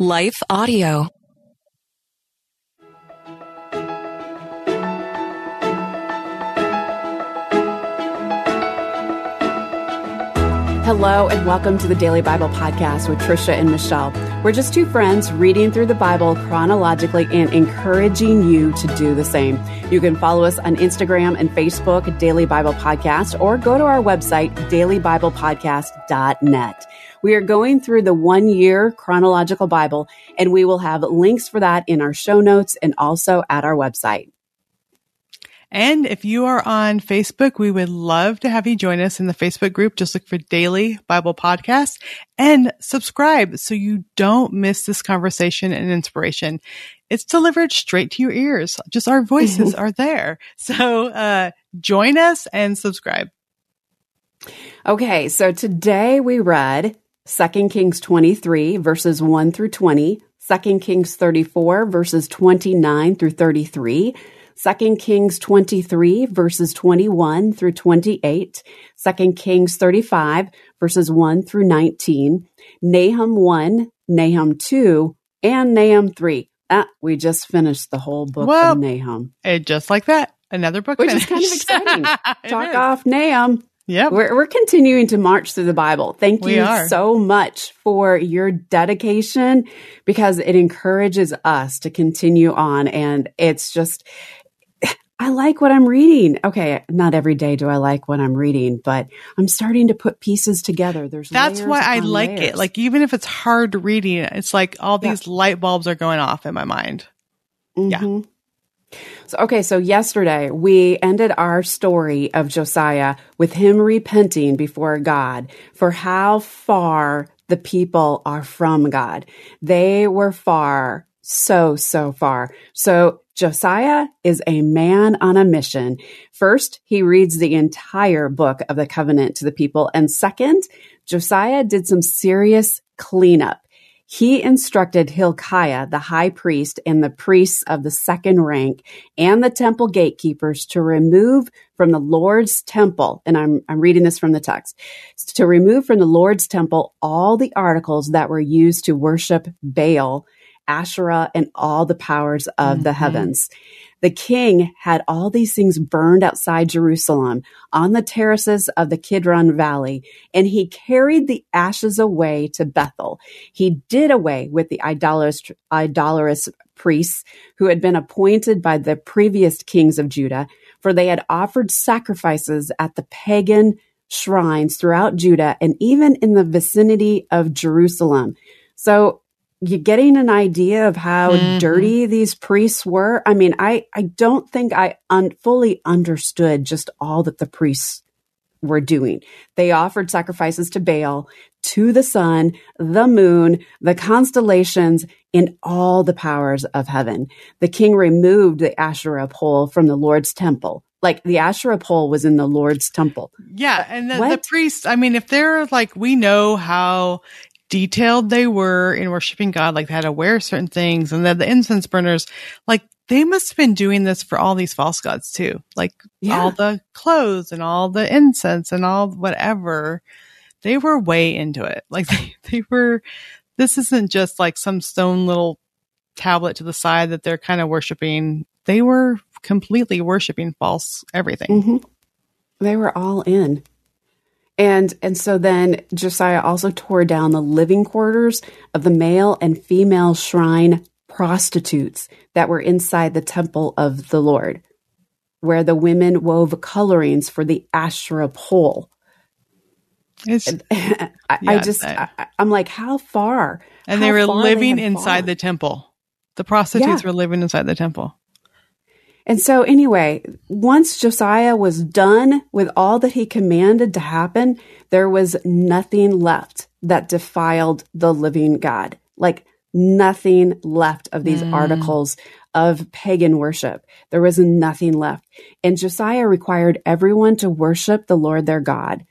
Life Audio. Hello and welcome to the Daily Bible Podcast with Trisha and Michelle. We're just two friends reading through the Bible chronologically and encouraging you to do the same. You can follow us on Instagram and Facebook, Daily Bible Podcast, or go to our website, dailybiblepodcast.net. We are going through the one-year chronological Bible, and we will have links for that in our show notes and also at our website. And if you are on Facebook, we would love to have you join us in the Facebook group. Just look for Daily Bible Podcast and subscribe so you don't miss this conversation and inspiration. It's delivered straight to your ears. Just our voices are there. So join us and subscribe. Okay, so today we read 2 Kings 23, verses 1 through 20, 2 Kings 34, verses 29 through 33, 2 Kings 23, verses 21 through 28, 2 Kings 35, verses 1 through 19, Nahum 1, Nahum 2, and Nahum 3. We just finished the whole book of Nahum. Just like that, another book which finished. Is kind of exciting. Talk off Nahum. Yep. We're continuing to march through the Bible. Thank you so much for your dedication, because it encourages us to continue on. And it's just... I like what I'm reading. Okay, not every day do I like what I'm reading, but I'm starting to put pieces together. That's why I like layers. It. Like, even if it's hard reading, it's like all these light bulbs are going off in my mind. Mm-hmm. Yeah. So yesterday we ended our story of Josiah with him repenting before God for how far the people are from God. They were far, so far. So Josiah is a man on a mission. First, he reads the entire book of the covenant to the people. And second, Josiah did some serious cleanup. He instructed Hilkiah, the high priest, and the priests of the second rank and the temple gatekeepers to remove from the Lord's temple, and I'm reading this from the text, to remove from the Lord's temple all the articles that were used to worship Baal, Asherah, and all the powers of the heavens. The king had all these things burned outside Jerusalem on the terraces of the Kidron Valley, and he carried the ashes away to Bethel. He did away with the idolatrous priests who had been appointed by the previous kings of Judah, for they had offered sacrifices at the pagan shrines throughout Judah and even in the vicinity of Jerusalem. So, you're getting an idea of how dirty these priests were. I mean, I don't think I fully understood just all that the priests were doing. They offered sacrifices to Baal, to the sun, the moon, the constellations, and all the powers of heaven. The king removed the Asherah pole from the Lord's temple. Like, the Asherah pole was in the Lord's temple. Yeah, and the priests, I mean, if they're like, we know how detailed they were in worshiping God, like they had to wear certain things, and then the incense burners, like they must have been doing this for all these false gods too, like all the clothes and all the incense and all whatever. They were way into it. Like they were, this isn't just like some stone little tablet to the side that they're kind of worshiping. They were completely worshiping false everything. They were all in. And so then Josiah also tore down the living quarters of the male and female shrine prostitutes that were inside the temple of the Lord, where the women wove colorings for the Asherah pole. I'm like, how far? And they were living inside the temple. The prostitutes were living inside the temple. And so anyway, once Josiah was done with all that he commanded to happen, there was nothing left that defiled the living God. Like, nothing left of these articles of pagan worship. There was nothing left. And Josiah required everyone to worship the Lord their God.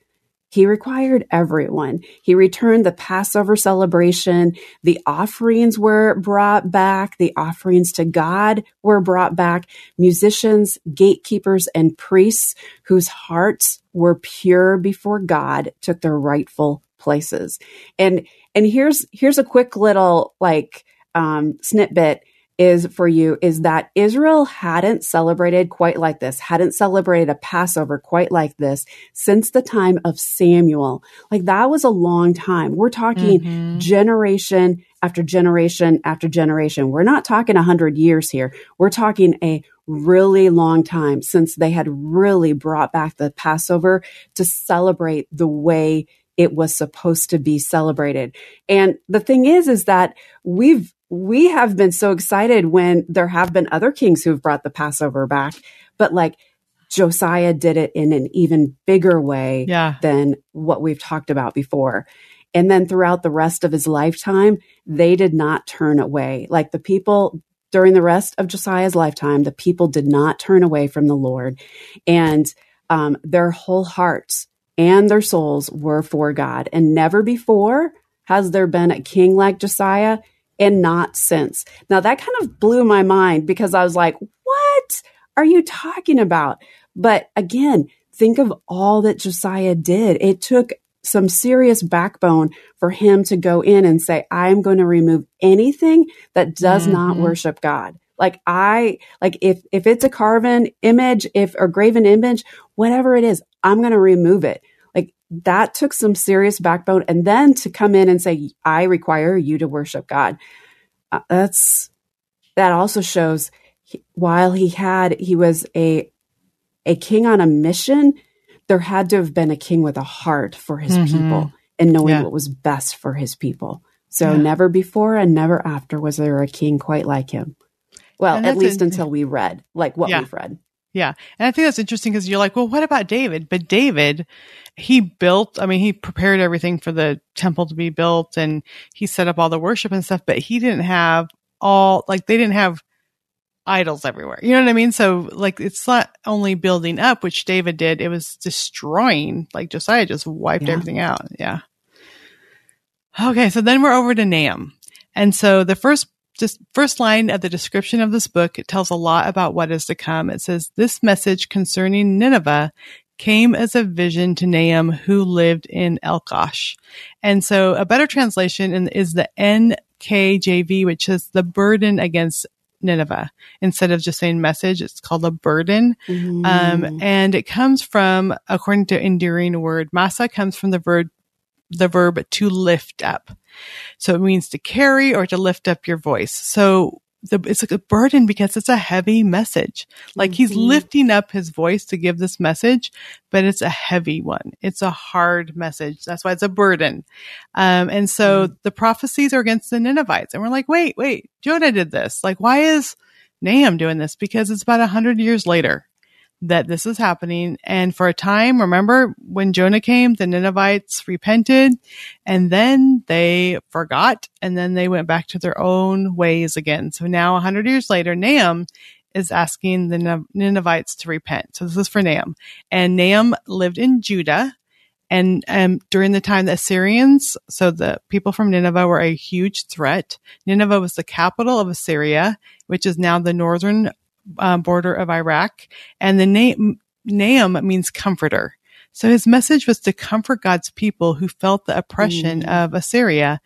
He required everyone. He returned the Passover celebration. The offerings were brought back. The offerings to God were brought back. Musicians, gatekeepers, and priests whose hearts were pure before God took their rightful places. And here's a quick little snippet is for you, is that Israel hadn't celebrated quite like this, hadn't celebrated a Passover quite like this since the time of Samuel. Like, that was a long time. We're talking generation after generation after generation. We're not talking 100 years here. We're talking a really long time since they had really brought back the Passover to celebrate the way it was supposed to be celebrated. And the thing is that we have been so excited when there have been other kings who've brought the Passover back, but like Josiah did it in an even bigger way than what we've talked about before. And then throughout the rest of his lifetime, they did not turn away. Like, the people during the rest of Josiah's lifetime, the people did not turn away from the Lord, and their whole hearts and their souls were for God. And never before has there been a king like Josiah, and not since. Now, that kind of blew my mind, because I was like, what are you talking about? But again, think of all that Josiah did. It took some serious backbone for him to go in and say, I'm going to remove anything that does not worship God. Like, if it's a carven image, or graven image, whatever it is, I'm going to remove it. That took some serious backbone. And then to come in and say, I require you to worship God. That also shows while he was a king on a mission, there had to have been a king with a heart for his people and knowing what was best for his people. So never before and never after was there a king quite like him. Well, at least until we read we've read. Yeah. And I think that's interesting, because you're like, well, what about David? But David, he prepared everything for the temple to be built, and he set up all the worship and stuff, but he didn't have they didn't have idols everywhere. You know what I mean? So it's not only building up, which David did, it was destroying. Like, Josiah just wiped everything out. Yeah. Okay. So then we're over to Nahum. And so the first line of the description of this book, it tells a lot about what is to come. It says, this message concerning Nineveh came as a vision to Nahum, who lived in Elkosh. And so a better translation is the NKJV, which is the burden against Nineveh. Instead of just saying message, it's called a burden. And it comes from, according to Enduring Word, Masa comes from the verb to lift up. So it means to carry or to lift up your voice. So it's like a burden because it's a heavy message. Like he's lifting up his voice to give this message, but it's a heavy one. It's a hard message. That's why it's a burden. And so the prophecies are against the Ninevites. And we're like, wait, Jonah did this. Like, why is Nahum doing this? Because it's about 100 years later that this is happening. And for a time, remember when Jonah came, the Ninevites repented, and then they forgot, and then they went back to their own ways again. So now 100 years later, Nahum is asking the Ninevites to repent. So this is for Nahum. And Nahum lived in Judah. And during the time the Assyrians, so the people from Nineveh were a huge threat. Nineveh was the capital of Assyria, which is now the northern border of Iraq, and the name Nahum means comforter. So his message was to comfort God's people who felt the oppression of Assyria.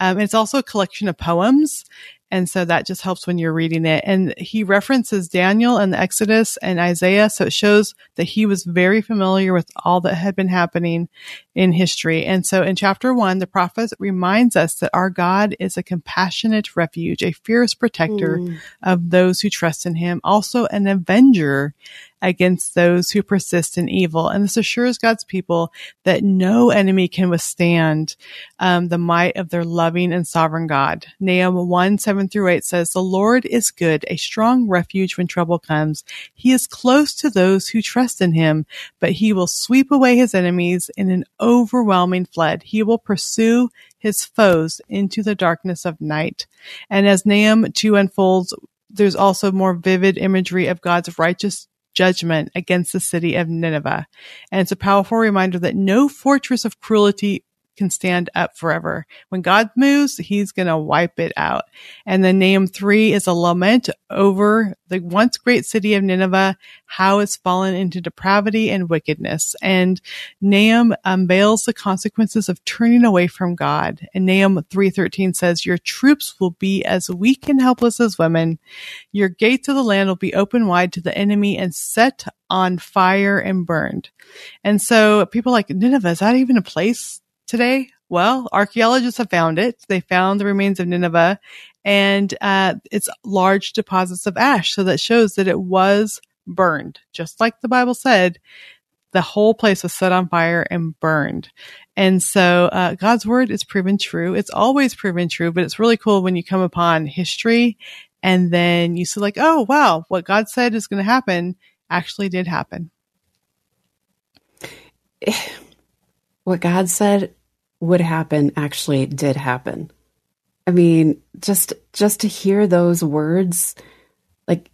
It's also a collection of poems, and so that just helps when you're reading it. And he references Daniel and the Exodus and Isaiah, so it shows that he was very familiar with all that had been happening in history. And so in chapter 1, the prophet reminds us that our God is a compassionate refuge, a fierce protector of those who trust in him, also an avenger against those who persist in evil. And this assures God's people that no enemy can withstand the might of their loving and sovereign God. Nahum 1:7-8 says, the Lord is good, a strong refuge when trouble comes. He is close to those who trust in him, but he will sweep away his enemies in an overwhelming flood. He will pursue his foes into the darkness of night. And as Nahum 2 unfolds, there's also more vivid imagery of God's righteous judgment against the city of Nineveh. And it's a powerful reminder that no fortress of cruelty can stand up forever. When God moves, he's going to wipe it out. And then Nahum 3 is a lament over the once great city of Nineveh, how it's fallen into depravity and wickedness. And Nahum unveils the consequences of turning away from God. And Nahum 3:13 says, your troops will be as weak and helpless as women. Your gates of the land will be open wide to the enemy and set on fire and burned. And so people like, Nineveh, is that even a place today? Well, archaeologists have found it. They found the remains of Nineveh and its large deposits of ash. So that shows that it was burned. Just like the Bible said, the whole place was set on fire and burned. And so God's word is proven true. It's always proven true, but it's really cool when you come upon history and then you see like, oh, wow, what God said is going to happen actually did happen. What God said would happen actually did happen. I mean, just to hear those words, like,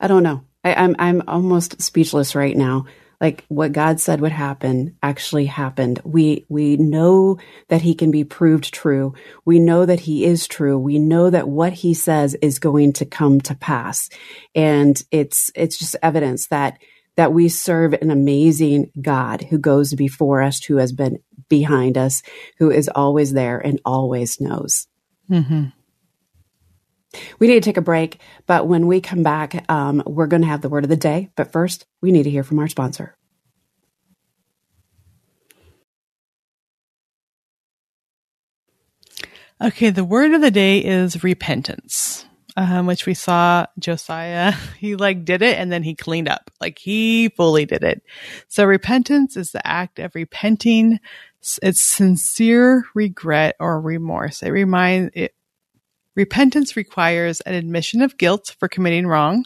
I don't know. I'm almost speechless right now. Like, what God said would happen actually happened. We know that he can be proved true. We know that he is true. We know that what he says is going to come to pass. And it's just evidence that we serve an amazing God who goes before us, who has been behind us, who is always there and always knows. Mm-hmm. We need to take a break, but when we come back, we're going to have the word of the day. But first, we need to hear from our sponsor. Okay, the word of the day is repentance, which we saw Josiah. He did it and then he cleaned up. He fully did it. So repentance is the act of repenting. It's sincere regret or remorse. Repentance requires an admission of guilt for committing wrong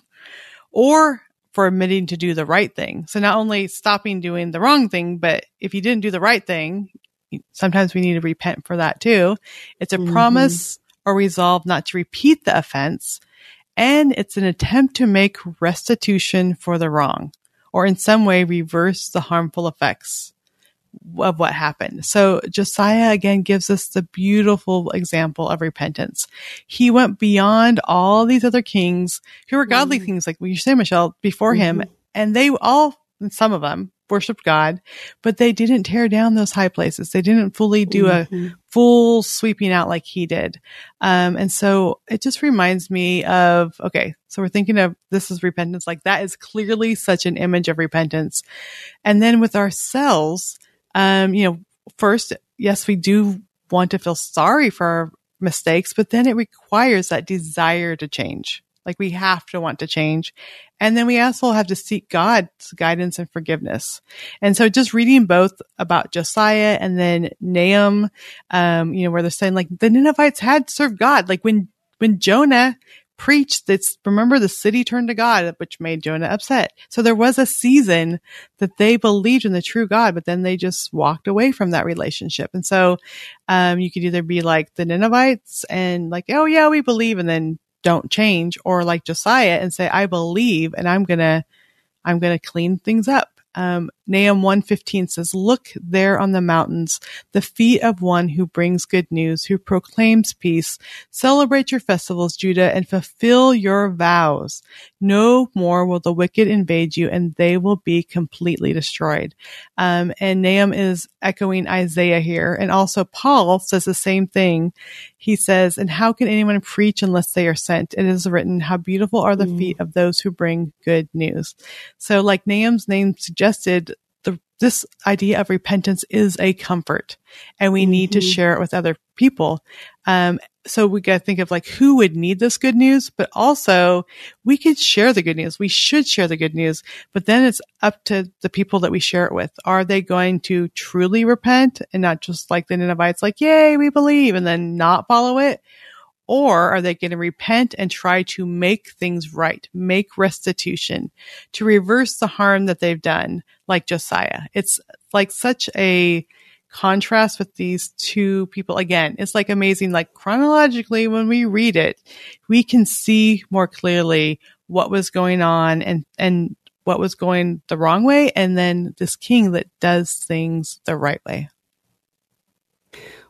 or for admitting to do the right thing. So not only stopping doing the wrong thing, but if you didn't do the right thing, sometimes we need to repent for that too. It's a promise or resolve not to repeat the offense. And it's an attempt to make restitution for the wrong or in some way reverse the harmful effects of what happened. So Josiah again gives us the beautiful example of repentance. He went beyond all these other kings who were godly kings, like you say, Michelle, before him, and they all, some of them, worshiped God, but they didn't tear down those high places. They didn't fully do a full sweeping out like he did. And so it just reminds me of, okay, so we're thinking of this is repentance. Like that is clearly such an image of repentance. And then with ourselves, first, yes, we do want to feel sorry for our mistakes, but then it requires that desire to change. We have to want to change. And then we also have to seek God's guidance and forgiveness. And so just reading both about Josiah and then Nahum, where they're saying the Ninevites had served God. When Jonah preached, remember the city turned to God, which made Jonah upset. So there was a season that they believed in the true God, but then they just walked away from that relationship. And so you could either be like the Ninevites and oh yeah, we believe, and then don't change, or like Josiah and say, I believe, and I'm gonna clean things up. Nahum 1:15 says, look there on the mountains, the feet of one who brings good news, who proclaims peace. Celebrate your festivals, Judah, and fulfill your vows. No more will the wicked invade you, and they will be completely destroyed. And Nahum is echoing Isaiah here. And also Paul says the same thing. He says, and how can anyone preach unless they are sent? It is written, how beautiful are the feet of those who bring good news. So like Nahum's name suggested, this idea of repentance is a comfort, and we need to share it with other people. So we got to think of who would need this good news, but also we could share the good news. We should share the good news, but then it's up to the people that we share it with. Are they going to truly repent and not just like the Ninevites, yay, we believe, and then not follow it? Or are they going to repent and try to make things right, make restitution, to reverse the harm that they've done, like Josiah? It's such a contrast with these two people. Again, it's amazing, chronologically, when we read it, we can see more clearly what was going on and what was going the wrong way, and then this king that does things the right way.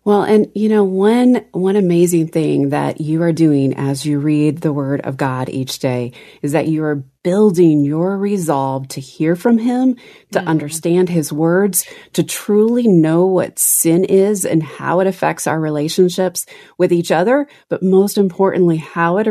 Well, and you know, one amazing thing that you are doing as you read the Word of God each day is that you are building your resolve to hear from Him, to understand His words, to truly know what sin is and how it affects our relationships with each other, but most importantly, how it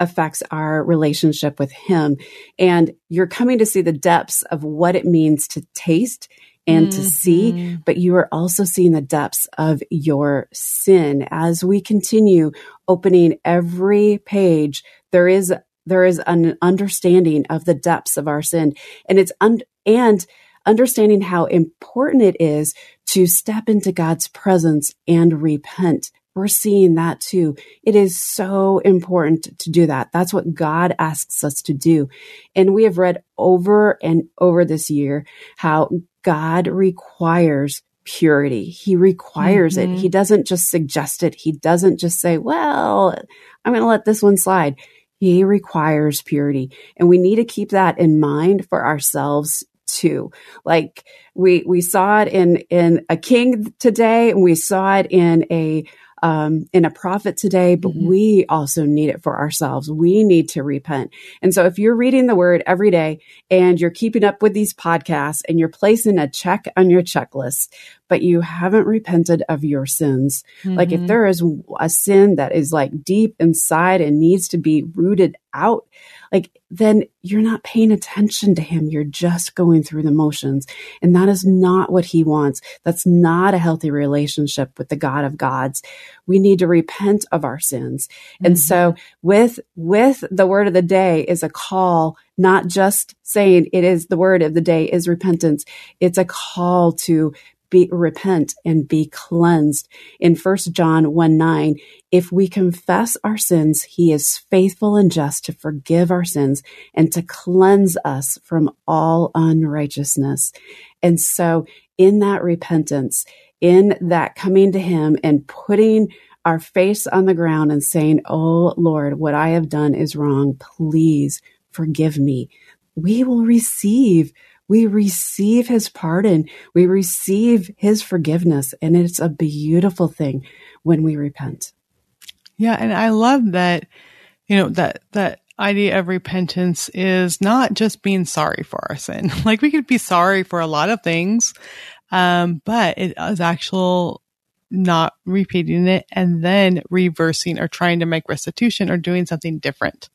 affects our relationship with Him. And you're coming to see the depths of what it means to taste and to see, but you are also seeing the depths of your sin. As we continue opening every page, there is an understanding of the depths of our sin, and it's understanding how important it is to step into God's presence and repent. We're seeing that too. It is so important to do that. That's what God asks us to do. And we have read over and over this year how God requires purity. He requires it. He doesn't just suggest it. He doesn't just say, well, I'm going to let this one slide. He requires purity. And we need to keep that in mind for ourselves too. Like we saw it in a king today, and we saw it in a prophet today, but we also need it for ourselves. We need to repent. And so if you're reading the Word every day and you're keeping up with these podcasts and you're placing a check on your checklist, but you haven't repented of your sins, like if there is a sin that is like deep inside and needs to be rooted out, like then you're not paying attention to Him. You're just going through the motions. And that is not what He wants. That's not a healthy relationship with the God of gods. We need to repent of our sins. And so with the word of the day is a call, not just saying it is the word of the day is repentance. It's a call to repent and be cleansed. In 1 John 1:9, if we confess our sins, He is faithful and just to forgive our sins and to cleanse us from all unrighteousness. And so in that repentance, in that coming to Him and putting our face on the ground and saying, oh Lord, what I have done is wrong. Please forgive me. We receive His pardon. We receive His forgiveness. And it's a beautiful thing when we repent. Yeah. And I love that, you know, that idea of repentance is not just being sorry for our sin. Like we could be sorry for a lot of things, but it is actual not repeating it and then reversing or trying to make restitution or doing something different.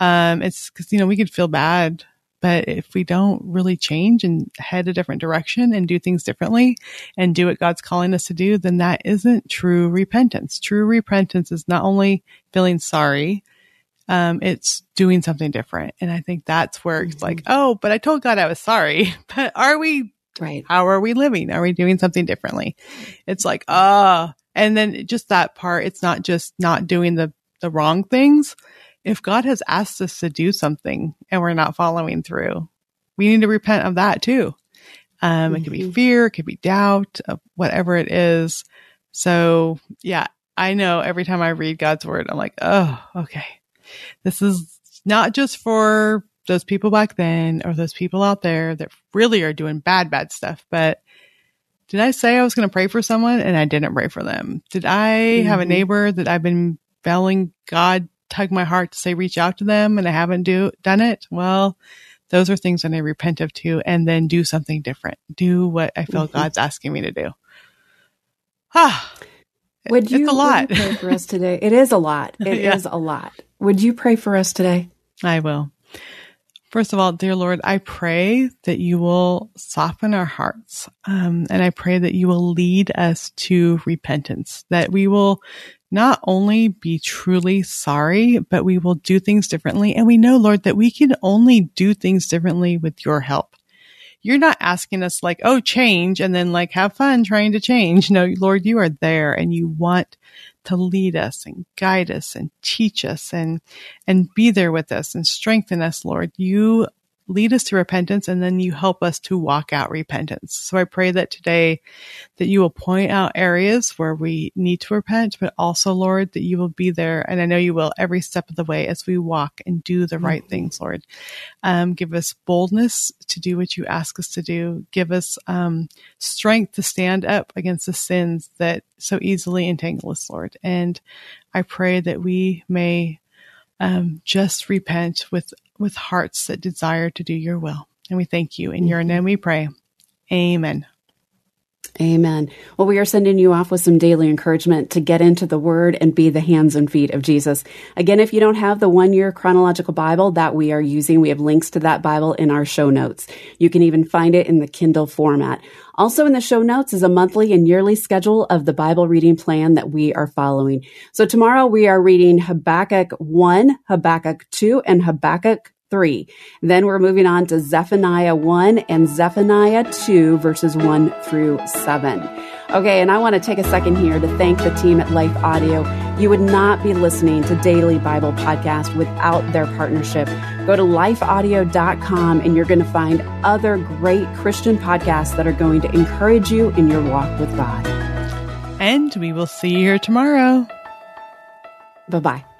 It's because, you know, we could feel bad. But if we don't really change and head a different direction and do things differently and do what God's calling us to do, then that isn't true repentance. True repentance is not only feeling sorry, it's doing something different. And I think that's where it's like, oh, but I told God I was sorry. But are we, right? How are we living? Are we doing something differently? It's like, and then just that part, it's not just not doing the wrong things. If God has asked us to do something and we're not following through, we need to repent of that too. It could be fear, it could be doubt, whatever it is. So yeah, I know every time I read God's Word, I'm like, oh, okay. This is not just for those people back then or those people out there that really are doing bad, bad stuff, but did I say I was going to pray for someone and I didn't pray for them? Did I have a neighbor that I've been telling God tug my heart to say, reach out to them, and I haven't done it? Well, those are things that I repent of too, and then do something different. Do what I feel God's asking me to do. It's a lot. Would you pray for us today? It is a lot. It is a lot. Would you pray for us today? I will. First of all, dear Lord, I pray that you will soften our hearts, and I pray that you will lead us to repentance, that we will not only be truly sorry, but we will do things differently. And we know, Lord, that we can only do things differently with your help. You're not asking us like, oh, change, and then like have fun trying to change. No, Lord, you are there and you want to lead us and guide us and teach us and be there with us and strengthen us, Lord. You lead us to repentance, and then you help us to walk out repentance. So I pray that today that you will point out areas where we need to repent, but also, Lord, that you will be there. And I know you will every step of the way as we walk and do the right things, Lord. Give us boldness to do what you ask us to do. Give us strength to stand up against the sins that so easily entangle us, Lord. And I pray that we may just repent with hearts that desire to do your will. And we thank you. In your name we pray. Amen. Amen. Well, we are sending you off with some daily encouragement to get into the Word and be the hands and feet of Jesus. Again, if you don't have the one-year chronological Bible that we are using, we have links to that Bible in our show notes. You can even find it in the Kindle format. Also in the show notes is a monthly and yearly schedule of the Bible reading plan that we are following. So tomorrow we are reading Habakkuk 1, Habakkuk 2, and Habakkuk 3. Then we're moving on to Zephaniah 1 and Zephaniah 2, verses 1 through 7. Okay, and I want to take a second here to thank the team at Life Audio. You would not be listening to Daily Bible Podcast without their partnership. Go to lifeaudio.com and you're going to find other great Christian podcasts that are going to encourage you in your walk with God. And we will see you here tomorrow. Bye-bye.